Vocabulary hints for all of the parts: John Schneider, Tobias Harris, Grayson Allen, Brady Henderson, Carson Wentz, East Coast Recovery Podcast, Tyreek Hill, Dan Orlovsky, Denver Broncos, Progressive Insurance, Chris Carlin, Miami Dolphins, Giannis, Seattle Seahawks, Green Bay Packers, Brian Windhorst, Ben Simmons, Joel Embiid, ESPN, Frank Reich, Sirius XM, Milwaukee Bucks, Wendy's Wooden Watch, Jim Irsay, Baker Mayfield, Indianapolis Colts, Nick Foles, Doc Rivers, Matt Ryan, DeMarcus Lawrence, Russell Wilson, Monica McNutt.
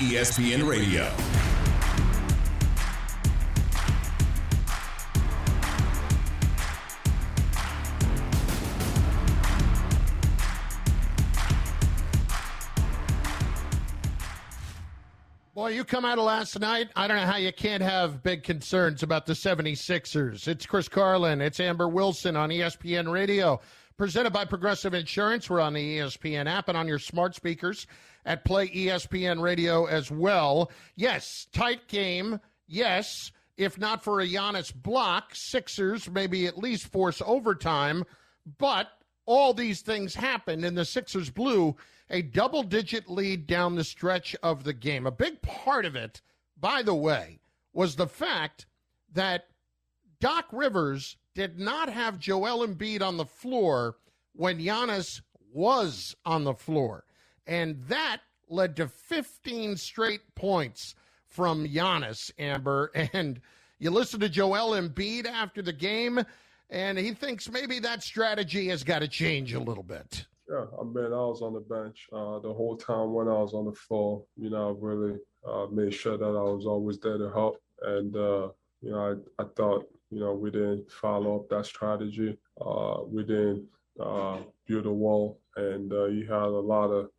ESPN Radio. Boy, you come out of last night, I don't know how you can't have big concerns about the 76ers. It's Chris Carlin. It's Amber Wilson on ESPN Radio. Presented by Progressive Insurance. We're on the ESPN app and on your smart speakers at Play ESPN Radio as well. Yes, tight game. Yes, if not for a Giannis block, Sixers maybe at least force overtime. But all these things happened, and the Sixers blew a double-digit lead down the stretch of the game. A big part of it, by the way, was the fact that Doc Rivers did not have Joel Embiid on the floor when Giannis was on the floor. And that led to 15 straight points from Giannis, Amber. And you listen to Joel Embiid after the game, and he thinks maybe that strategy has got to change a little bit. Yeah, I mean, I was on the bench the whole time when I was on the floor. You know, I really made sure that I was always there to help. And, you know, I thought, you know, we didn't follow up that strategy. We didn't build a wall. And he had a lot of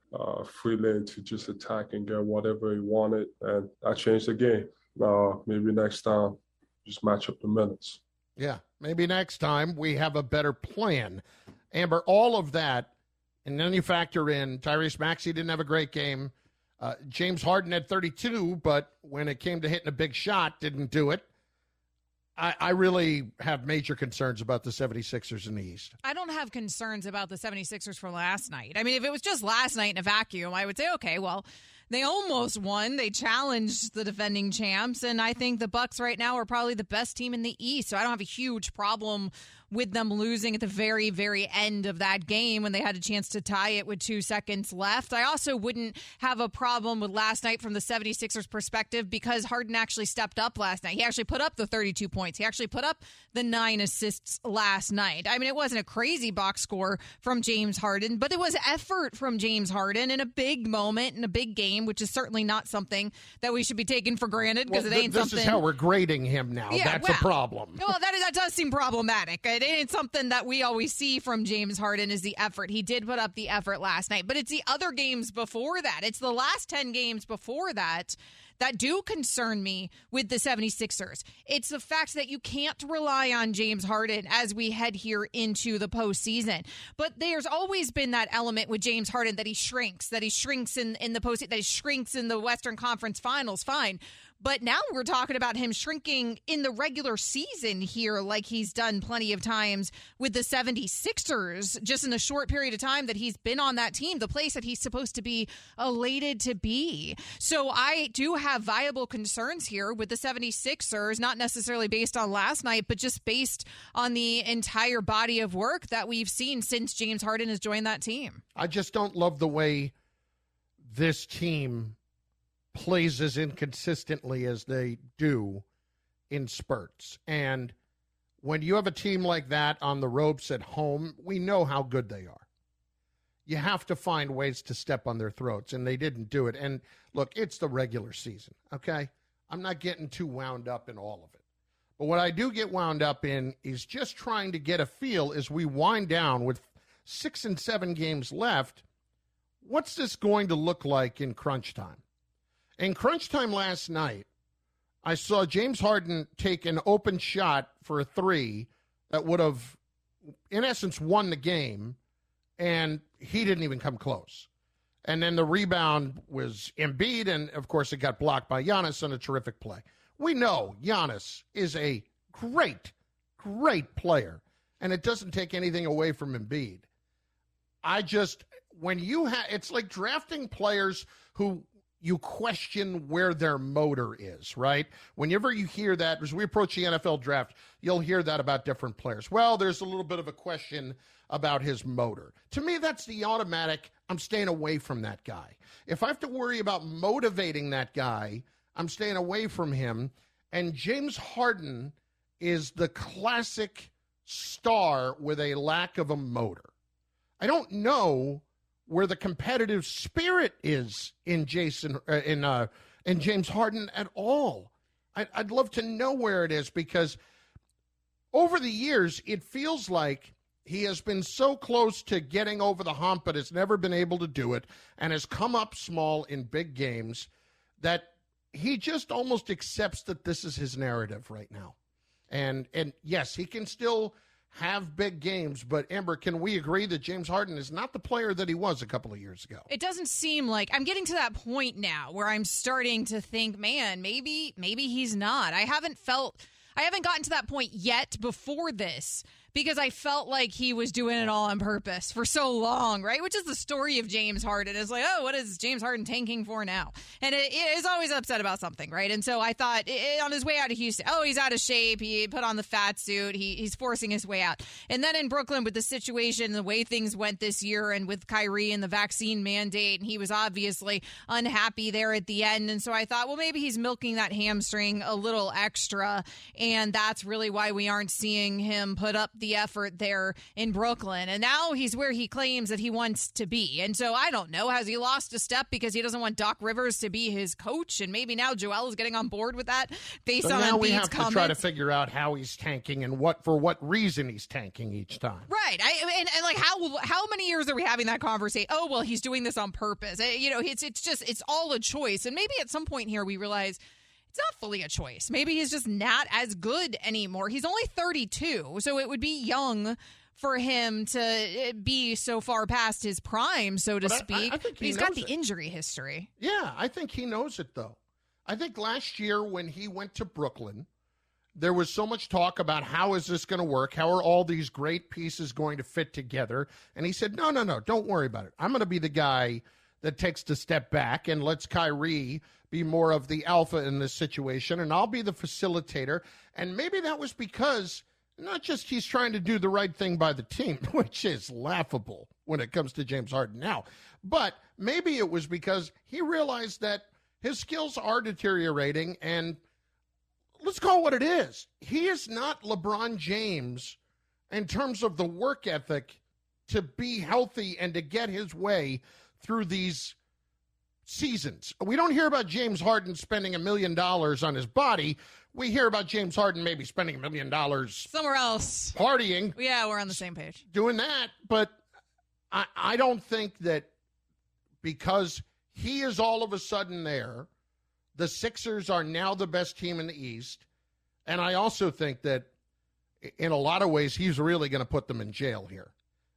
free lane to just attack and get whatever he wanted. And I changed the game. Maybe next time, just match up the minutes. Yeah, maybe next time we have a better plan. Amber, all of that, and then you factor in Tyrese Maxey didn't have a great game. James Harden had 32, but when it came to hitting a big shot, didn't do it. I really have major concerns about the 76ers in the East. I don't have concerns about the 76ers for last night. I mean, if it was just last night in a vacuum, I would say, okay, well, they almost won. They challenged the defending champs, and I think the Bucks right now are probably the best team in the East, so I don't have a huge problem with them losing at the very, very end of that game when they had a chance to tie it with 2 seconds left. I also wouldn't have a problem with last night from the 76ers perspective because Harden actually stepped up last night. He actually put up the 32 points. He actually put up the 9 assists last night. I mean, it wasn't a crazy box score from James Harden, but it was effort from James Harden in a big moment, in a big game, which is certainly not something that we should be taking for granted because it ain't something. This is how we're grading him now. Yeah, that's a problem. Well, that does seem problematic. It ain't something that we always see from James Harden is the effort. He did put up the effort last night, but it's the other games before that. It's the last 10 games before that that do concern me with the 76ers. It's the fact that you can't rely on James Harden as we head here into the postseason. But there's always been that element with James Harden that he shrinks in the postseason, that he shrinks in the Western Conference Finals, fine. But now we're talking about him shrinking in the regular season here like he's done plenty of times with the 76ers just in a short period of time that he's been on that team, the place that he's supposed to be elated to be. So I do have viable concerns here with the 76ers, not necessarily based on last night, but just based on the entire body of work that we've seen since James Harden has joined that team. I just don't love the way this team plays as inconsistently as they do in spurts. And when you have a team like that on the ropes at home, we know how good they are. You have to find ways to step on their throats, and they didn't do it. And look, it's the regular season, okay? I'm not getting too wound up in all of it. But what I do get wound up in is just trying to get a feel as we wind down with 6 and 7 games left, what's this going to look like in crunch time? In crunch time last night, I saw James Harden take an open shot for a 3 that would have, in essence, won the game, and he didn't even come close. And then the rebound was Embiid, and, of course, it got blocked by Giannis on a terrific play. We know Giannis is a great, great player, and it doesn't take anything away from Embiid. I just, when you have, it's like drafting players who you question where their motor is, right? Whenever you hear that, as we approach the NFL draft, you'll hear that about different players. Well, there's a little bit of a question about his motor. To me, that's the automatic, I'm staying away from that guy. If I have to worry about motivating that guy, I'm staying away from him. And James Harden is the classic star with a lack of a motor. I don't know where the competitive spirit is in James Harden at all. I'd love to know where it is, because over the years, it feels like he has been so close to getting over the hump, but has never been able to do it, and has come up small in big games, that he just almost accepts that this is his narrative right now. And yes, he can still have big games, but Amber, can we agree that James Harden is not the player that he was a couple of years ago? It doesn't seem like. I'm getting to that point now where I'm starting to think, man, maybe he's not. I haven't gotten to that point yet before this, because I felt like he was doing it all on purpose for so long, right? Which is the story of James Harden. It's like, oh, what is James Harden tanking for now? And it is always upset about something, right? And so I thought, on his way out of Houston, oh, he's out of shape. He put on the fat suit. He's forcing his way out. And then in Brooklyn, with the situation, the way things went this year, and with Kyrie and the vaccine mandate, and he was obviously unhappy there at the end. And so I thought, well, maybe he's milking that hamstring a little extra, and that's really why we aren't seeing him put up the effort there in Brooklyn. And now he's where he claims that he wants to be. And so I don't know, has he lost a step because he doesn't want Doc Rivers to be his coach? And maybe now Joel is getting on board with that based on Embiid's comments. So now we have to try to figure out how he's tanking and for what reason he's tanking each time. Right. And like, how many years are we having that conversation? Oh, well, he's doing this on purpose. You know, it's all a choice. And maybe at some point here we realize it's not fully a choice. Maybe he's just not as good anymore. He's only 32, so it would be young for him to be so far past his prime, so to speak. I think he's got the injury history. Yeah, I think he knows it, though. I think last year when he went to Brooklyn, there was so much talk about how is this going to work? How are all these great pieces going to fit together? And he said, no, don't worry about it. I'm going to be the guy that takes the step back and lets Kyrie be more of the alpha in this situation, and I'll be the facilitator. And maybe that was because not just he's trying to do the right thing by the team, which is laughable when it comes to James Harden now, but maybe it was because he realized that his skills are deteriorating, and let's call it what it is. He is not LeBron James in terms of the work ethic to be healthy and to get his way through these seasons. We don't hear about James Harden spending $1 million on his body. We hear about James Harden maybe spending $1 million somewhere else, partying. Yeah, we're on the same page. Doing that, but I don't think that because he is all of a sudden there, the Sixers are now the best team in the East, and I also think that in a lot of ways he's really going to put them in jail here.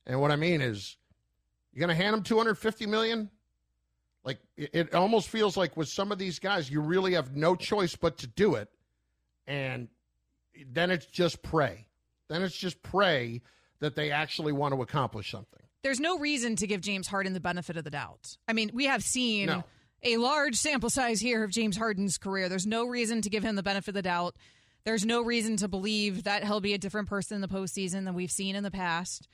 And what I mean is, you're going to hand him $250 million. Like, it almost feels like with some of these guys, you really have no choice but to do it. And then it's just pray. Then it's just pray that they actually want to accomplish something. There's no reason to give James Harden the benefit of the doubt. I mean, we have seen a large sample size here of James Harden's career. There's no reason to give him the benefit of the doubt. There's no reason to believe that he'll be a different person in the postseason than we've seen in the past.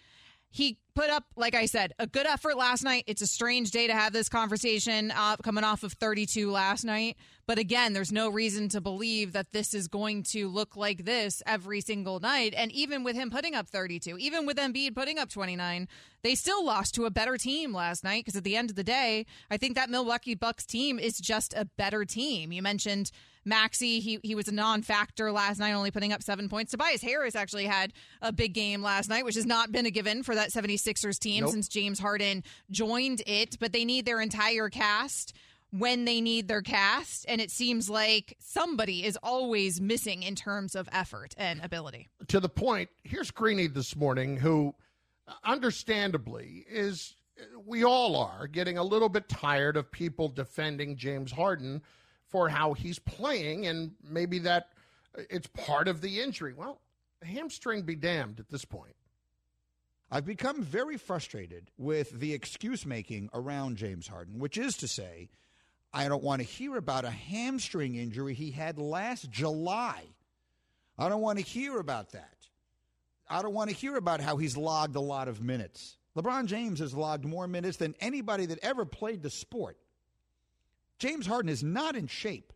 He put up, like I said, a good effort last night. It's a strange day to have this conversation coming off of 32 last night. But again, there's no reason to believe that this is going to look like this every single night. And even with him putting up 32, even with Embiid putting up 29, they still lost to a better team last night, because at the end of the day, I think that Milwaukee Bucks team is just a better team. You mentioned Maxey, he was a non-factor last night, only putting up 7 points. Tobias Harris actually had a big game last night, which has not been a given for that 76ers team since James Harden joined it. But they need their entire cast when they need their cast, and it seems like somebody is always missing in terms of effort and ability. To the point, here's Greeny this morning, who understandably is, we all are, getting a little bit tired of people defending James Harden for how he's playing, and maybe that it's part of the injury. Well, the hamstring be damned at this point. I've become very frustrated with the excuse making around James Harden, which is to say, I don't want to hear about a hamstring injury he had last July. I don't want to hear about that. I don't want to hear about how he's logged a lot of minutes. LeBron James has logged more minutes than anybody that ever played the sport. James Harden is not in shape.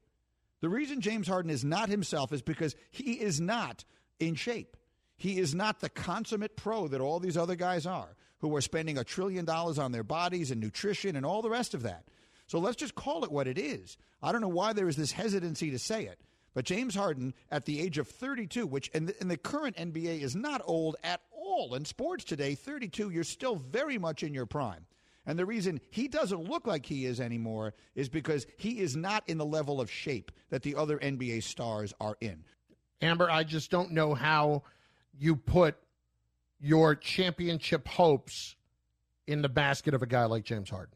The reason James Harden is not himself is because he is not in shape. He is not the consummate pro that all these other guys are. who are spending $1 trillion on their bodies and nutrition and all the rest of that. So let's just call it what it is. I don't know why there is this hesitancy to say it. But James Harden, at the age of 32, which in the current NBA is not old at all in sports today, 32, you're still very much in your prime. And the reason he doesn't look like he is anymore is because he is not in the level of shape that the other NBA stars are in. Amber, I just don't know how you put your championship hopes in the basket of a guy like James Harden.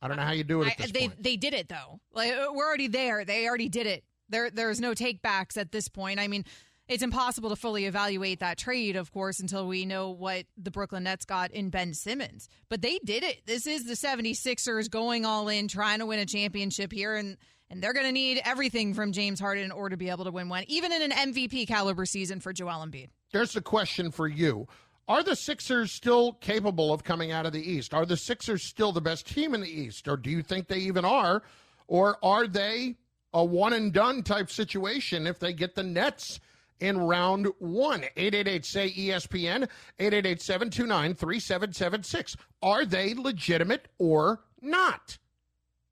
I don't know how you do it at this point. They did it, though. Like, we're already there. They already did it. There's no take-backs at this point. I mean, it's impossible to fully evaluate that trade, of course, until we know what the Brooklyn Nets got in Ben Simmons. But they did it. This is the 76ers going all in, trying to win a championship here, and they're going to need everything from James Harden in order to be able to win one, even in an MVP-caliber season for Joel Embiid. There's the question for you. Are the Sixers still capable of coming out of the East? Are the Sixers still the best team in the East? Or do you think they even are? Or are they a one-and-done type situation if they get the Nets in round one? 888-SAY-ESPN, 888-729-3776. Are they legitimate or not?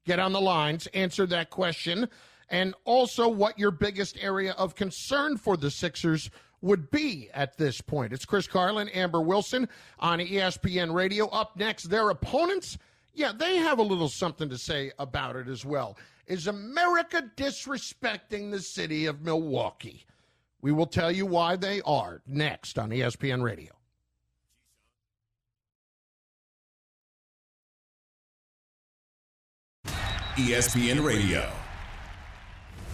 Get on the lines, answer that question, and also what your biggest area of concern for the Sixers would be at this point. It's Chris Carlin, Amber Wilson on ESPN Radio. Up next, their opponents, yeah, they have a little something to say about it as well. Is America disrespecting the city of Milwaukee? We will tell you why they are next on ESPN Radio. ESPN Radio.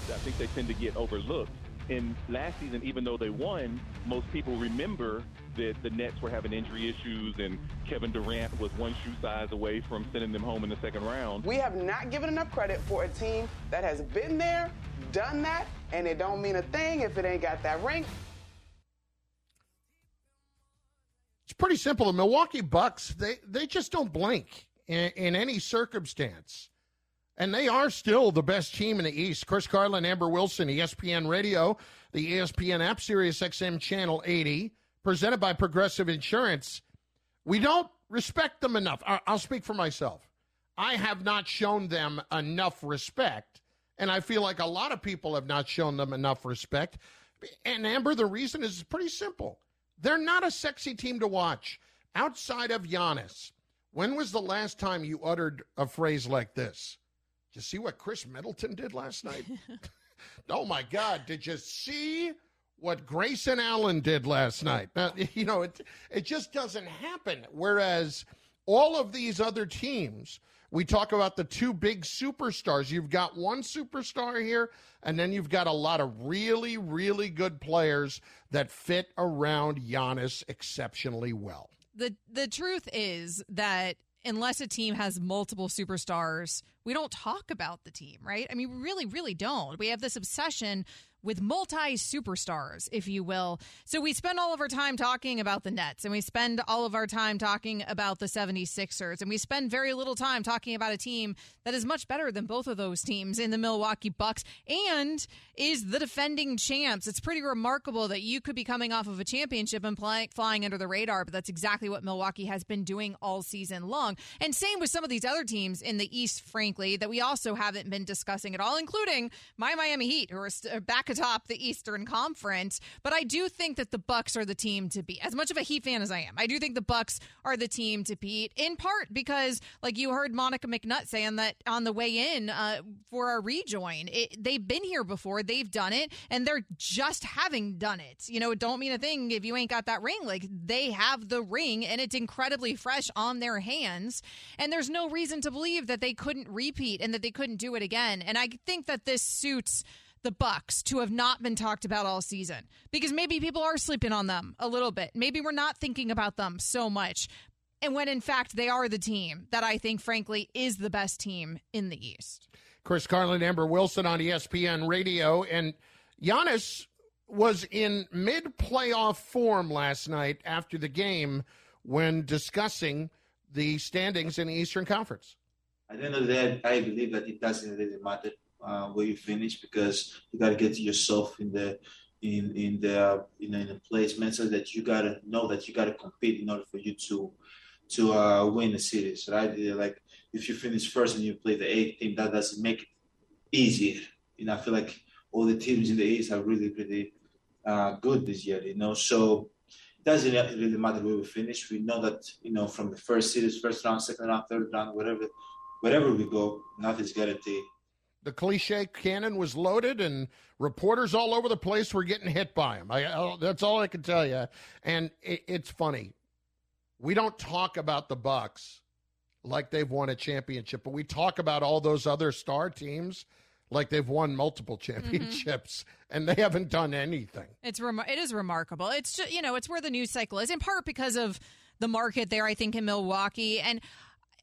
I think they tend to get overlooked. And last season, even though they won, most people remember that the Nets were having injury issues and Kevin Durant was one shoe size away from sending them home in the second round. We have not given enough credit for a team that has been there, done that, and it don't mean a thing if it ain't got that ring. It's pretty simple. The Milwaukee Bucks, they just don't blink in any circumstance. And they are still the best team in the East. Chris Carlin, Amber Wilson, ESPN Radio, the ESPN app, Sirius XM Channel 80, presented by Progressive Insurance. We don't respect them enough. I'll speak for myself. I have not shown them enough respect, and I feel like a lot of people have not shown them enough respect. And, Amber, the reason is pretty simple. They're not a sexy team to watch outside of Giannis. When was the last time you uttered a phrase like this? Did you see what Chris Middleton did last night? Oh, my God. Did you see what Grayson Allen did last night? Now, you know, it just doesn't happen. Whereas all of these other teams, we talk about the two big superstars. You've got one superstar here, and then you've got a lot of really, really good players that fit around Giannis exceptionally well. The truth is that unless a team has multiple superstars, we don't talk about the team, right? I mean, we really, really don't. We have this obsession with multi-superstars, if you will. So we spend all of our time talking about the Nets, and we spend all of our time talking about the 76ers, and we spend very little time talking about a team that is much better than both of those teams in the Milwaukee Bucks and is the defending champs. It's pretty remarkable that you could be coming off of a championship and flying under the radar, but that's exactly what Milwaukee has been doing all season long. And same with some of these other teams in the East, frankly, that we also haven't been discussing at all, including my Miami Heat, who are back atop the Eastern Conference. But I do think that the Bucks are the team to beat. As much of a Heat fan as I am, I do think the Bucks are the team to beat, in part because, like you heard Monica McNutt saying that on the way in for our rejoin, they've been here before, they've done it, and they're just having done it. You know, it don't mean a thing if you ain't got that ring. Like, they have the ring, and it's incredibly fresh on their hands, and there's no reason to believe that they couldn't repeat and that they couldn't do it again. And I think that this suits the Bucks to have not been talked about all season, because maybe people are sleeping on them a little bit. Maybe we're not thinking about them so much. And when in fact they are the team that I think frankly is the best team in the East. Chris Carlin, Amber Wilson on ESPN Radio. And Giannis was in mid-playoff form last night after the game when discussing the standings in the Eastern Conference. At the end of the day, I believe that it doesn't really matter where you finish, because you got to get yourself in the in a place mentally that you gotta know that you gotta compete in order for you to win the series, right? Like if you finish first and you play the eighth team, that doesn't make it easier. You know, I feel like all the teams in the East are really pretty good this year. You know, so it doesn't really matter where we finish. We know that, you know, from the first series, first round, second round, third round, wherever we go, nothing's guaranteed. The cliche cannon was loaded, and reporters all over the place were getting hit by him. That's all I can tell you. And it's funny. We don't talk about the Bucks like they've won a championship, but we talk about all those other star teams like they've won multiple championships, and they haven't done anything. It is remarkable. It's just, you know, it's where the news cycle is, in part because of the market there, I think, in Milwaukee. And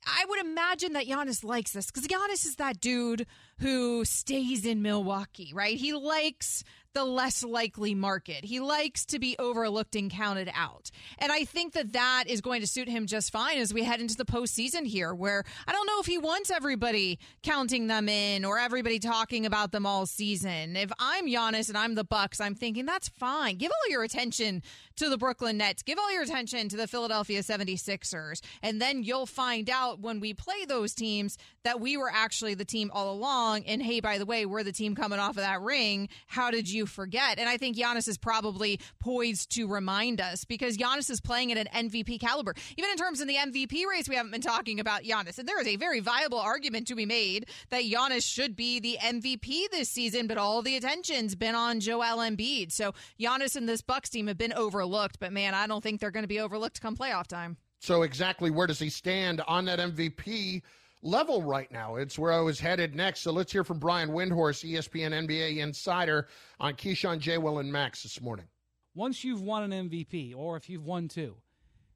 I would imagine that Giannis likes this because Giannis is that dude who stays in Milwaukee, right? He likes the less likely market. He likes to be overlooked and counted out. And I think that is going to suit him just fine as we head into the postseason here, where I don't know if he wants everybody counting them in or everybody talking about them all season. If I'm Giannis and I'm the Bucks, I'm thinking that's fine. Give all your attention to the Brooklyn Nets. Give all your attention to the Philadelphia 76ers. And then you'll find out when we play those teams that we were actually the team all along. And hey, by the way, we're the team coming off of that ring. How did you forget? And I think Giannis is probably poised to remind us, because Giannis is playing at an MVP caliber. Even in terms of the MVP race, we haven't been talking about Giannis. And there is a very viable argument to be made that Giannis should be the MVP this season, but all the attention's been on Joel Embiid. So Giannis and this Bucks team have been overlooked, but man, I don't think they're going to be overlooked come playoff time. So exactly where does he stand on that MVP level right now? It's where I was headed next. So let's hear from Brian Windhorst, ESPN NBA insider, on Keyshawn, J. Will, and Max this morning. Once you've won an MVP, or if you've won two,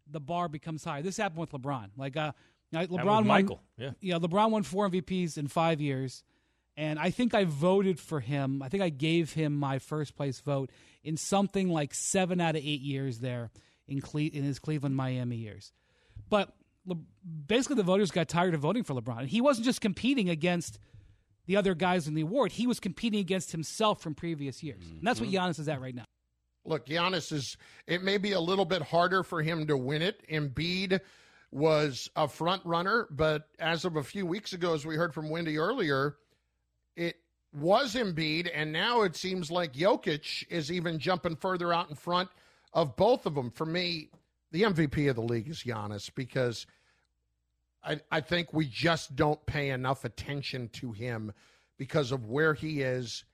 the bar becomes higher. This happened with LeBron. LeBron won 4 MVPs in 5 years, and I think I voted for him. I think I gave him my first place vote in something like 7 out of 8 years there in his Cleveland, Miami years. But basically, the voters got tired of voting for LeBron. He wasn't just competing against the other guys in the award. He was competing against himself from previous years. And that's what Giannis is at right now. Look, it may be a little bit harder for him to win it. Embiid was a front runner, but as of a few weeks ago, as we heard from Wendy earlier, it was Embiid, and now it seems like Jokic is even jumping further out in front of both of them. For me, the MVP of the league is Giannis, because I think we just don't pay enough attention to him because of where he is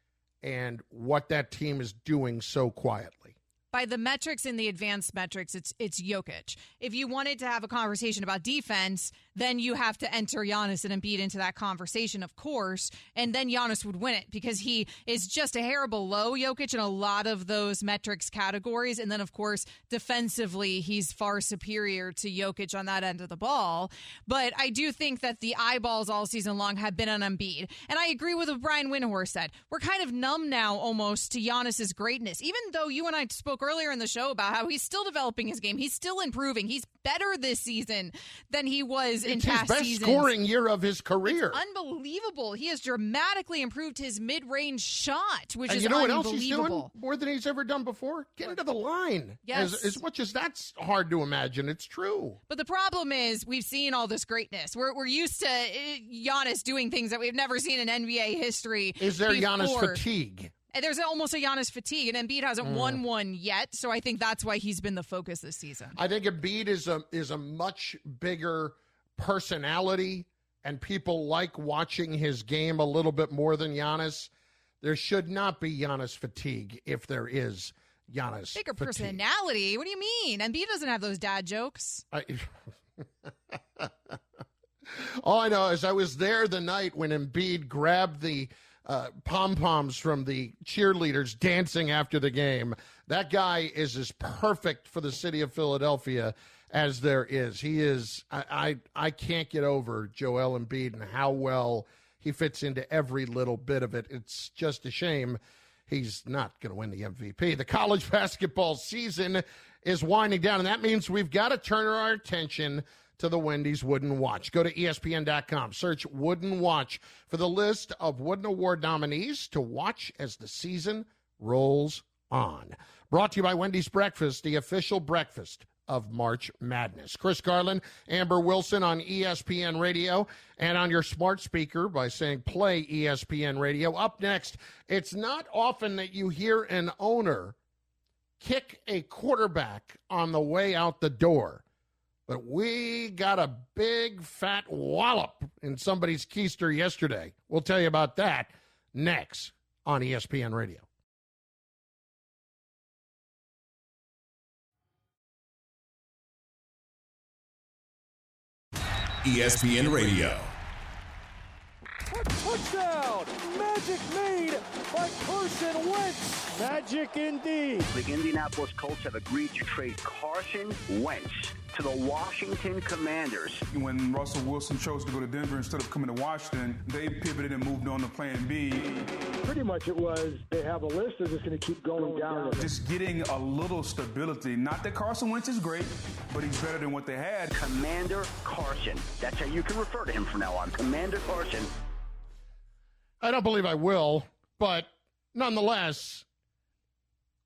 and what that team is doing so quietly. By the metrics and the advanced metrics, it's Jokic. If you wanted to have a conversation about defense, then you have to enter Giannis and Embiid into that conversation, of course, and then Giannis would win it because he is just a hair below Jokic in a lot of those metrics categories. And then, of course, defensively, he's far superior to Jokic on that end of the ball. But I do think that the eyeballs all season long have been on Embiid. And I agree with what Brian Windhorst said. We're kind of numb now almost to Giannis's greatness, even though you and I spoke earlier in the show about how he's still developing his game. He's still improving. He's better this season than he was in past seasons. It's his best scoring year of his career. It's unbelievable. He has dramatically improved his mid-range shot, which is unbelievable. And you know what else he's doing more than he's ever done before? Get into the line. Yes. As much as that's hard to imagine, it's true. But the problem is we've seen all this greatness. We're used to Giannis doing things that we've never seen in NBA history. Is there before. Giannis fatigue? And there's almost a Giannis fatigue, and Embiid hasn't won one yet, so I think that's why he's been the focus this season. I think Embiid is a much bigger personality, and people like watching his game a little bit more than Giannis. There should not be Giannis fatigue if there is Giannis bigger fatigue. Personality? What do you mean? Embiid doesn't have those dad jokes. All I know is I was there the night when Embiid grabbed the pom-poms from the cheerleaders dancing after the game. That guy is as perfect for the city of Philadelphia as there is. He is, I can't get over Joel Embiid and how well he fits into every little bit of it. It's just a shame he's not going to win the MVP. The college basketball season is winding down, and that means we've got to turn our attention to the Wendy's Wooden Watch. Go to ESPN.com, search Wooden Watch for the list of Wooden Award nominees to watch as the season rolls on. Brought to you by Wendy's Breakfast, the official breakfast of March Madness. Chris Carlin, Amber Wilson on ESPN Radio, and on your smart speaker by saying play ESPN Radio. Up next, it's not often that you hear an owner kick a quarterback on the way out the door, but we got a big fat wallop in somebody's keister yesterday. We'll tell you about that next on ESPN Radio. ESPN Radio. Touchdown! Magic made by Carson Wentz. Magic indeed. The Indianapolis Colts have agreed to trade Carson Wentz to the Washington Commanders. When Russell Wilson chose to go to Denver instead of coming to Washington, they pivoted and moved on to plan B. Pretty much it was, they have a list, they're just going to keep going down. Just getting a little stability. Not that Carson Wentz is great, but he's better than what they had. Commander Carson. That's how you can refer to him from now on. Commander Carson. I don't believe I will, but nonetheless,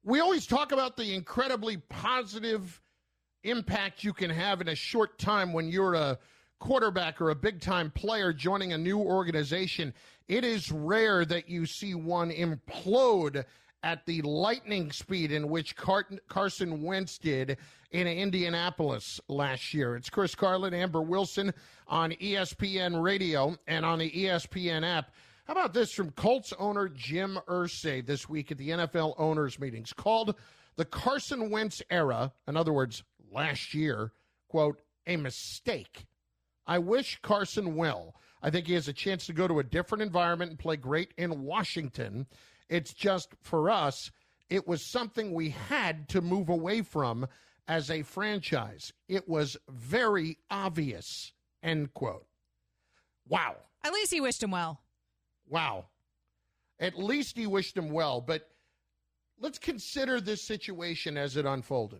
we always talk about the incredibly positive impact you can have in a short time when you're a quarterback or a big-time player joining a new organization. It is rare that you see one implode at the lightning speed in which Carson Wentz did in Indianapolis last year. It's Chris Carlin, Amber Wilson on ESPN Radio and on the ESPN app. How about this from Colts owner Jim Irsay this week at the NFL owners meetings? Called the Carson Wentz era, in other words, last year, quote, a mistake. I wish Carson well. I think he has a chance to go to a different environment and play great in Washington. It's just, for us, it was something we had to move away from as a franchise. It was very obvious, end quote. Wow. At least he wished him well. Wow. At least he wished him well, but let's consider this situation as it unfolded.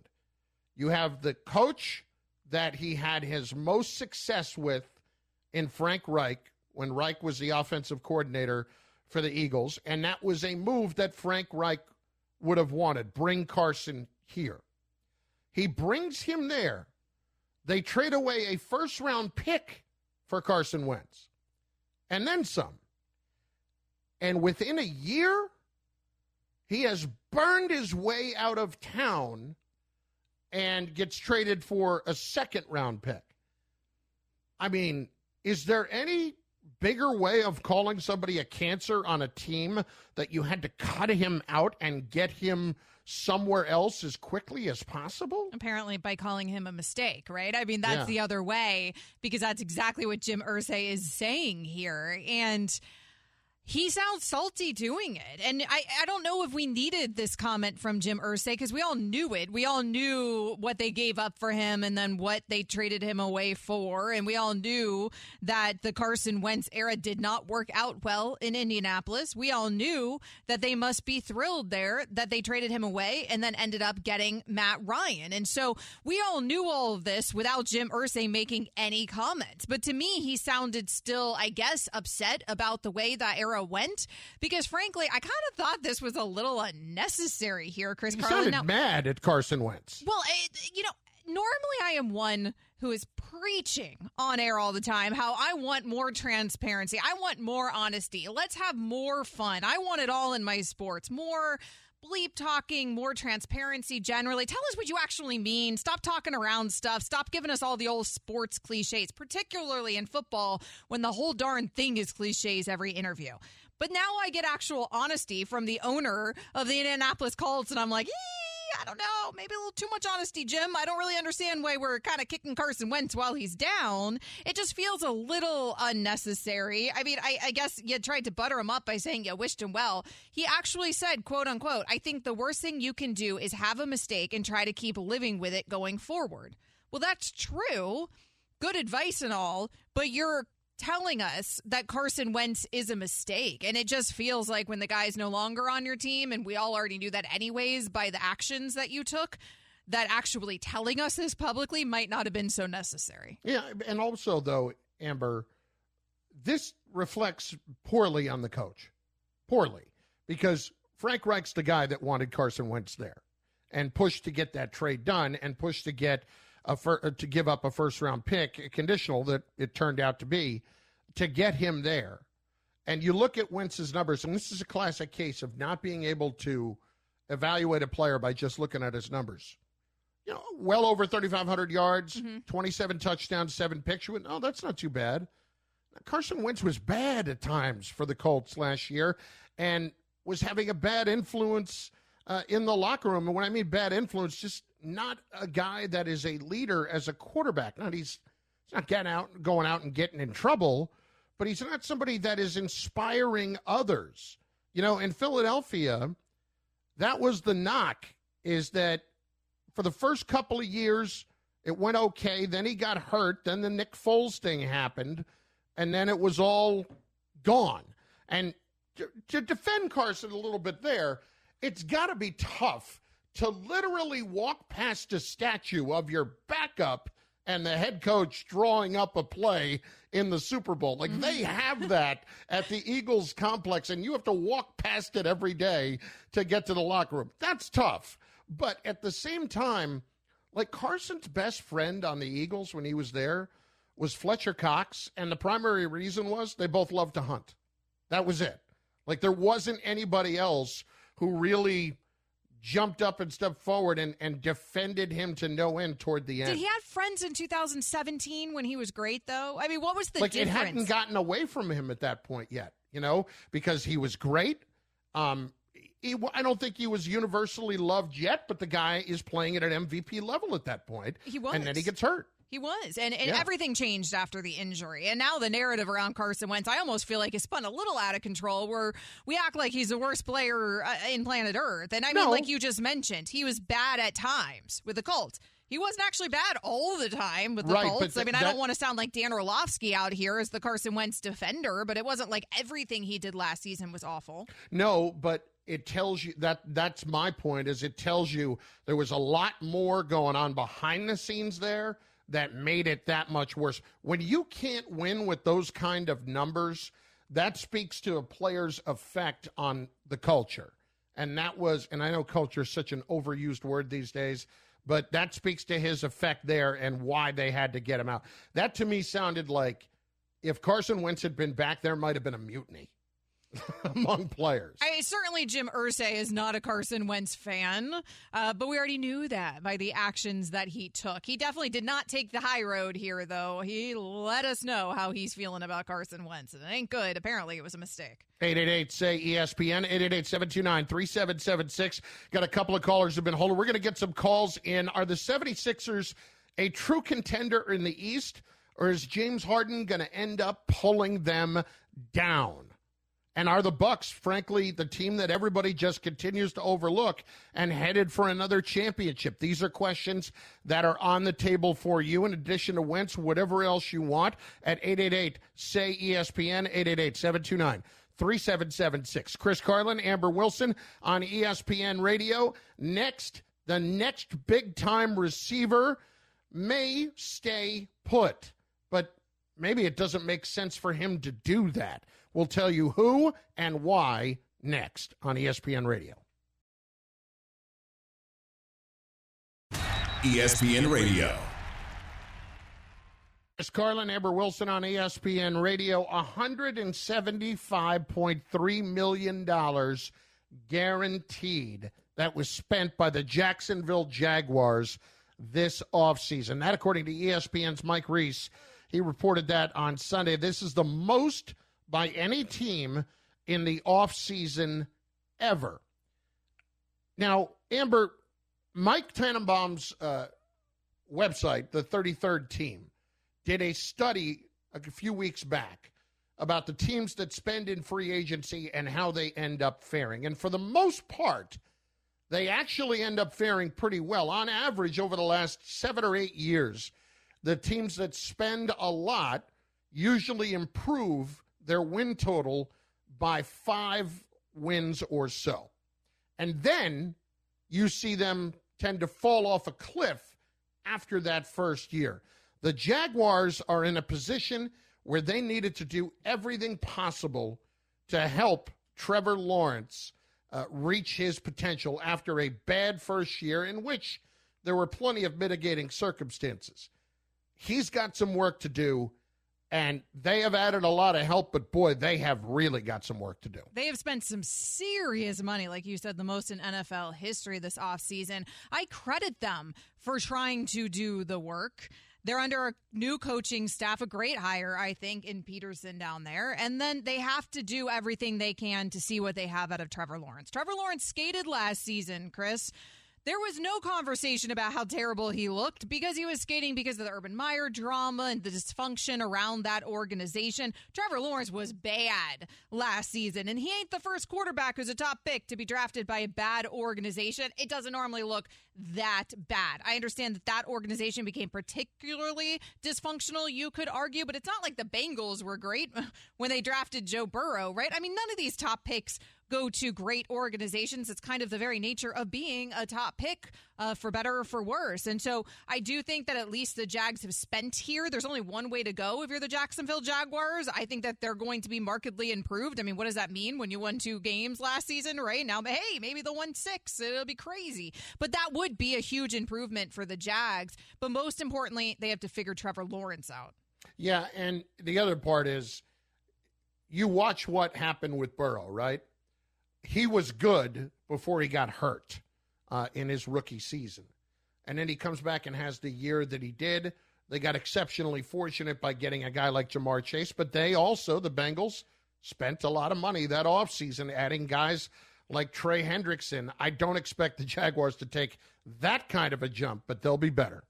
You have the coach that he had his most success with in Frank Reich when Reich was the offensive coordinator for the Eagles, and that was a move that Frank Reich would have wanted, bring Carson here. He brings him there. They trade away a first-round pick for Carson Wentz, and then some. And within a year, he has burned his way out of town and gets traded for a second-round pick. I mean, is there any bigger way of calling somebody a cancer on a team that you had to cut him out and get him somewhere else as quickly as possible? Apparently by calling him a mistake, right? I mean, that's the other way, because that's exactly what Jim Irsay is saying here. And he sounds salty doing it. And I don't know if we needed this comment from Jim Irsay, because we all knew it. We all knew what they gave up for him and then what they traded him away for. And we all knew that the Carson Wentz era did not work out well in Indianapolis. We all knew that they must be thrilled there, that they traded him away and then ended up getting Matt Ryan. And so we all knew all of this without Jim Irsay making any comments. But to me, he sounded still, I guess, upset about the way that era went, because frankly, I kind of thought this was a little unnecessary here, Chris Carlin. You sounded mad at Carson Wentz. Well, you know, normally I am one who is preaching on air all the time how I want more transparency. I want more honesty. Let's have more fun. I want it all in my sports. More bleep talking, more transparency generally. Tell us what you actually mean. Stop talking around stuff. Stop giving us all the old sports cliches, particularly in football when the whole darn thing is cliches every interview. But now I get actual honesty from the owner of the Indianapolis Colts, and I'm like, I don't know, maybe a little too much honesty, Jim. I don't really understand why we're kind of kicking Carson Wentz while he's down. It just feels a little unnecessary. I mean, I guess you tried to butter him up by saying you wished him well. He actually said, quote unquote, I think the worst thing you can do is have a mistake and try to keep living with it going forward. Well, that's true. Good advice and all, but you're telling us that Carson Wentz is a mistake. And it just feels like when the guy's no longer on your team, and we all already knew that anyways by the actions that you took, that actually telling us this publicly might not have been so necessary. Yeah, and also, though, Amber, this reflects poorly on the coach. Poorly. Because Frank Reich's the guy that wanted Carson Wentz there and pushed to get that trade done and pushed to get to give up a first-round pick, conditional that it turned out to be, to get him there. And you look at Wentz's numbers, and this is a classic case of not being able to evaluate a player by just looking at his numbers. You know, well over 3,500 yards, 27 touchdowns, 7 picks. You went, oh, that's not too bad. Carson Wentz was bad at times for the Colts last year and was having a bad influence in the locker room. And when I mean bad influence, just not a guy that is a leader as a quarterback. Not he's not going out and getting in trouble, but he's not somebody that is inspiring others. You know, in Philadelphia, that was the knock, is that for the first couple of years, it went okay. Then he got hurt. Then the Nick Foles thing happened. And then it was all gone. And to defend Carson a little bit there, it's got to be tough to literally walk past a statue of your backup and the head coach drawing up a play in the Super Bowl. Like, they have that at the Eagles complex, and you have to walk past it every day to get to the locker room. That's tough. But at the same time, like, Carson's best friend on the Eagles when he was there was Fletcher Cox, and the primary reason was they both loved to hunt. That was it. Like, there wasn't anybody else who really jumped up and stepped forward and defended him to no end toward the end. Did he have friends in 2017 when he was great, though? I mean, what was the difference? It hadn't gotten away from him at that point yet, you know, because he was great. I don't think he was universally loved yet, but the guy is playing at an MVP level at that point. He was. And then he gets hurt. He was, and yeah. Everything changed after the injury. And now the narrative around Carson Wentz, I almost feel like it's spun a little out of control, where we act like he's the worst player in planet Earth. And I mean, like you just mentioned, he was bad at times with the Colts. He wasn't actually bad all the time with the Colts. I mean, I don't want to sound like Dan Orlovsky out here as the Carson Wentz defender, but it wasn't like everything he did last season was awful. No, but it tells you that's my point, is it tells you there was a lot more going on behind the scenes there that made it that much worse. When you can't win with those kind of numbers, that speaks to a player's effect on the culture. And that was, and I know culture is such an overused word these days, but that speaks to his effect there and why they had to get him out. That to me sounded like if Carson Wentz had been back, there might have been a mutiny among players. Certainly Jim Irsay is not a Carson Wentz fan, but we already knew that by the actions that he took. He definitely did not take the high road here, though. He let us know how he's feeling about Carson Wentz, and it ain't good. Apparently it was a mistake. 888-SAY-ESPN, 888-729-3776. Got a couple of callers have been holding. We're going to get some calls in. Are the 76ers a true contender in the East, or is James Harden going to end up pulling them down? And are the Bucks, frankly, the team that everybody just continues to overlook and headed for another championship? These are questions that are on the table for you. In addition to Wentz, whatever else you want at 888-SAY-ESPN, 888-729-3776. Chris Carlin, Amber Wilson on ESPN Radio. Next, the next big-time receiver may stay put, but maybe it doesn't make sense for him to do that. We'll tell you who and why next on ESPN Radio. ESPN Radio. Chris Carlin, Amber Wilson on ESPN Radio. $175.3 million guaranteed that was spent by the Jacksonville Jaguars this offseason. That, according to ESPN's Mike Reese, he reported that on Sunday. This is the most by any team in the offseason ever. Now, Amber, Mike Tannenbaum's website, the 33rd Team, did a study a few weeks back about the teams that spend in free agency and how they end up faring. And for the most part, they actually end up faring pretty well. On average, over the last 7 or 8 years, the teams that spend a lot usually improve their win total by 5 wins or so. And then you see them tend to fall off a cliff after that first year. The Jaguars are in a position where they needed to do everything possible to help Trevor Lawrence reach his potential after a bad first year in which there were plenty of mitigating circumstances. He's got some work to do, and they have added a lot of help, but, boy, they have really got some work to do. They have spent some serious money, like you said, the most in NFL history this offseason. I credit them for trying to do the work. They're under a new coaching staff, a great hire, I think, in Peterson down there. And then they have to do everything they can to see what they have out of Trevor Lawrence. Trevor Lawrence skated last season, Chris. There was no conversation about how terrible he looked because he was skating because of the Urban Meyer drama and the dysfunction around that organization. Trevor Lawrence was bad last season, and he ain't the first quarterback who's a top pick to be drafted by a bad organization. It doesn't normally look that bad. I understand that that organization became particularly dysfunctional, you could argue, but it's not like the Bengals were great when they drafted Joe Burrow, right? I mean, none of these top picks go to great organizations. It's kind of the very nature of being a top pick, for better or for worse. And so I do think that at least the Jags have spent here. There's only one way to go if you're the Jacksonville Jaguars. I think that they're going to be markedly improved. I mean, what does that mean when you won 2 games last season, right? Now, hey, maybe they'll win 6. It'll be crazy. But that would be a huge improvement for the Jags. But most importantly, they have to figure Trevor Lawrence out. Yeah, and the other part is you watch what happened with Burrow, right? He was good before he got hurt in his rookie season. And then he comes back and has the year that he did. They got exceptionally fortunate by getting a guy like Jamar Chase, but they also, the Bengals, spent a lot of money that offseason adding guys like Trey Hendrickson. I don't expect the Jaguars to take that kind of a jump, but they'll be better.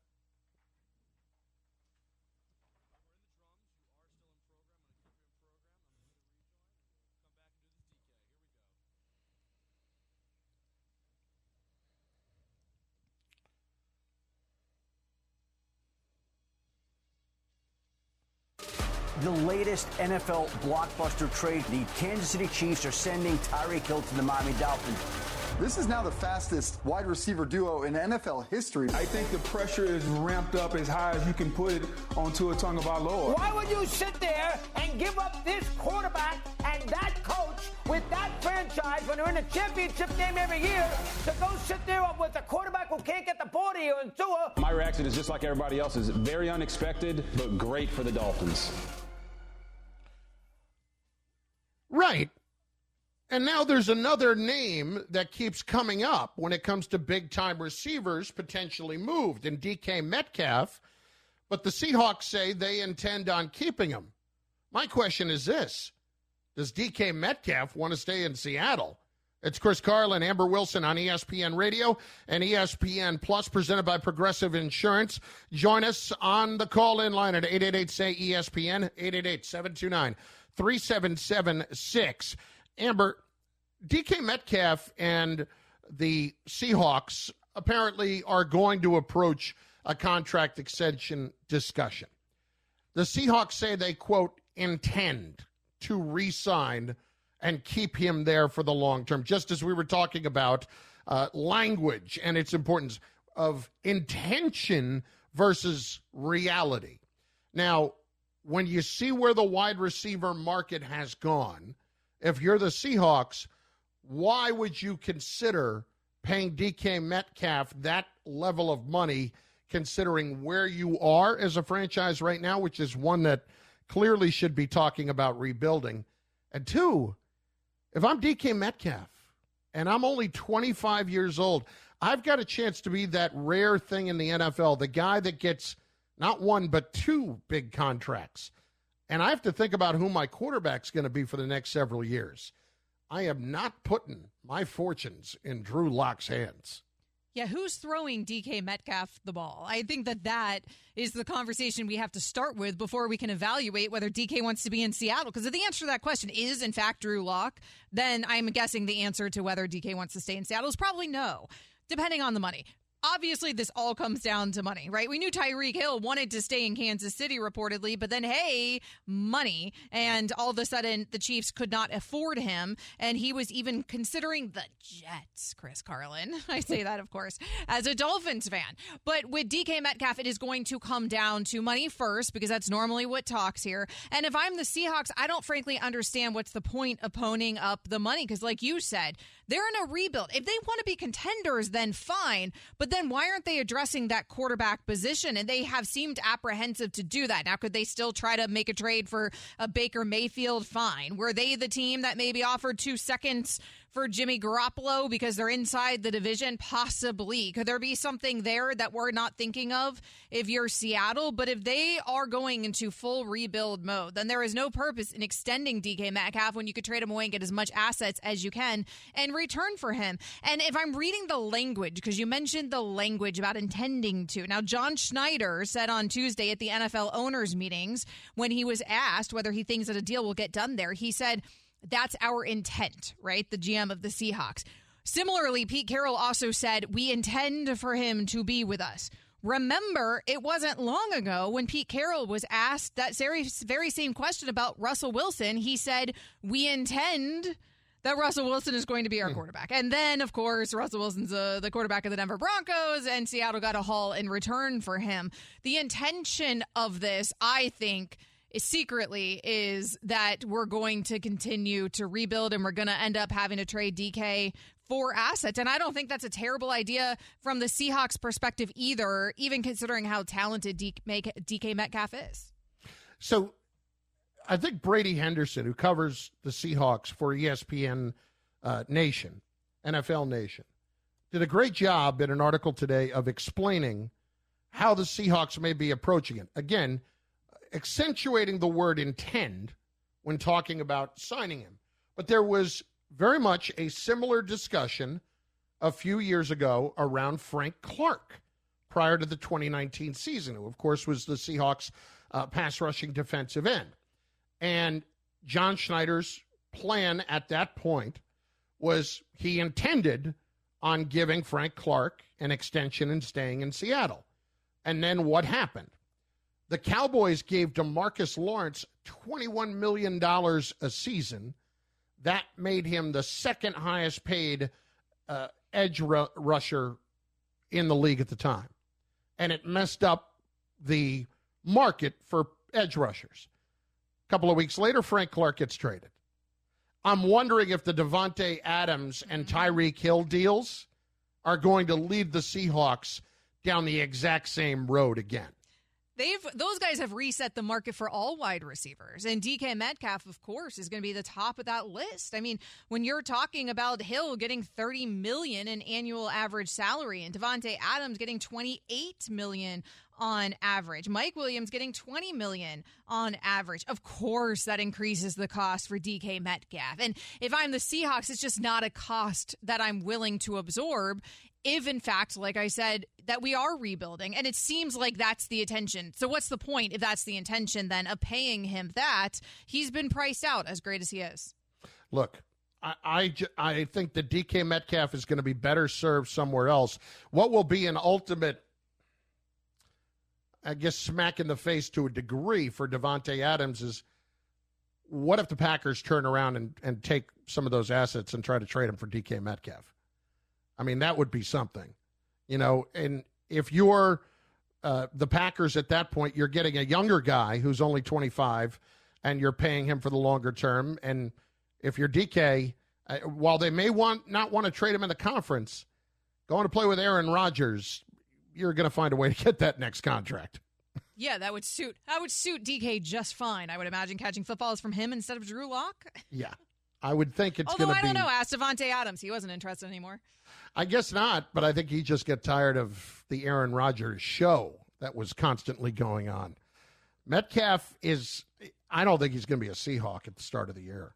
The latest NFL blockbuster trade, the Kansas City Chiefs are sending Tyreek Hill to the Miami Dolphins. This is now the fastest wide receiver duo in NFL history. I think the pressure is ramped up as high as you can put it on Tua Tagovailoa. Why would you sit there and give up this quarterback and that coach with that franchise when they're in a championship game every year to go sit there with a quarterback who can't get the ball to you and Tua? My reaction is just like everybody else's. Very unexpected, but great for the Dolphins. Right. And now there's another name that keeps coming up when it comes to big-time receivers potentially moved, and DK Metcalf, but the Seahawks say they intend on keeping him. My question is this. Does DK Metcalf want to stay in Seattle? It's Chris Carlin, Amber Wilson on ESPN Radio and ESPN Plus, presented by Progressive Insurance. Join us on the call-in line at 888-SAY-ESPN, 888-729. 3776. Amber, DK Metcalf and the Seahawks apparently are going to approach a contract extension discussion. The Seahawks say they, quote, intend to re-sign and keep him there for the long term, just as we were talking about language and its importance of intention versus reality. Now, when you see where the wide receiver market has gone, if you're the Seahawks, why would you consider paying DK Metcalf that level of money, considering where you are as a franchise right now, which is one that clearly should be talking about rebuilding? And two, if I'm DK Metcalf and I'm only 25 years old, I've got a chance to be that rare thing in the NFL, the guy that gets not one, but 2 big contracts. And I have to think about who my quarterback's going to be for the next several years. I am not putting my fortunes in Drew Lock's hands. Yeah, who's throwing DK Metcalf the ball? I think that that is the conversation we have to start with before we can evaluate whether DK wants to be in Seattle. Because if the answer to that question is, in fact, Drew Lock, then I'm guessing the answer to whether DK wants to stay in Seattle is probably no, depending on the money. obviously this all comes down to money, right? We knew Tyreek Hill wanted to stay in Kansas City reportedly, but then, hey, money. And all of a sudden, the Chiefs could not afford him. And he was even considering the Jets, Chris Carlin. I say that, of course, as a Dolphins fan. But with DK Metcalf, it is going to come down to money first, because that's normally what talks here. And if I'm the Seahawks, I don't frankly understand what's the point of ponying up the money, because like you said, they're in a rebuild. If they want to be contenders, then fine. But then why aren't they addressing that quarterback position? And they have seemed apprehensive to do that. Now, could they still try to make a trade for a Baker Mayfield? Fine. Were they the team that maybe offered 2 seconds for Jimmy Garoppolo because they're inside the division? Possibly. Could there be something there that we're not thinking of if you're Seattle? But if they are going into full rebuild mode, then there is no purpose in extending DK Metcalf when you could trade him away and get as much assets as you can and return for him. And if I'm reading the language, because you mentioned the language about intending to. Now, John Schneider said on Tuesday at the NFL owners meetings, when he was asked whether he thinks that a deal will get done there, he said, that's our intent, right? The GM of the Seahawks. Similarly, Pete Carroll also said, we intend for him to be with us. Remember, it wasn't long ago when Pete Carroll was asked that very same question about Russell Wilson. He said, we intend that Russell Wilson is going to be our quarterback. And then, of course, Russell Wilson's the quarterback of the Denver Broncos, and Seattle got a haul in return for him. The intention of this, I think, secretly is that we're going to continue to rebuild and we're going to end up having to trade DK for assets. And I don't think that's a terrible idea from the Seahawks perspective either, even considering how talented DK Metcalf is. So I think Brady Henderson, who covers the Seahawks for ESPN Nation, NFL Nation, did a great job in an article today of explaining how the Seahawks may be approaching it. Again, accentuating the word intend when talking about signing him. But there was very much a similar discussion a few years ago around Frank Clark prior to the 2019 season, who, of course, was the Seahawks pass-rushing defensive end. And John Schneider's plan at that point was he intended on giving Frank Clark an extension and staying in Seattle. And then what happened? The Cowboys gave DeMarcus Lawrence $21 million a season. That made him the second highest paid edge rusher in the league at the time. And it messed up the market for edge rushers. A couple of weeks later, Frank Clark gets traded. I'm wondering if the Devontae Adams and Tyreek Hill deals are going to lead the Seahawks down the exact same road again. Those guys have reset the market for all wide receivers. And DK Metcalf, of course, is going to be the top of that list. I mean, when you're talking about Hill getting $30 million in annual average salary and Devontae Adams getting $28 million on average, Mike Williams getting $20 million on average, of course, that increases the cost for DK Metcalf. And if I'm the Seahawks, it's just not a cost that I'm willing to absorb. If, in fact, like I said, that we are rebuilding, and it seems like that's the intention. So what's the point, if that's the intention, then, of paying him that? He's been priced out, as great as he is. Look, I think that DK Metcalf is going to be better served somewhere else. What will be an ultimate, I guess, smack in the face to a degree for Devontae Adams is, what if the Packers turn around and take some of those assets and try to trade them for DK Metcalf? I mean, that would be something, you know, and if you're the Packers at that point, you're getting a younger guy who's only 25 and you're paying him for the longer term. And if you're DK, while they may not want to trade him in the conference, going to play with Aaron Rodgers, you're going to find a way to get that next contract. Yeah, that would suit DK just fine. I would imagine catching footballs from him instead of Drew Lock. Yeah. I would think it's going to be. Although, I don't know, ask Devontae Adams. He wasn't interested anymore. I guess not, but I think he just got tired of the Aaron Rodgers show that was constantly going on. Metcalf I don't think he's going to be a Seahawk at the start of the year.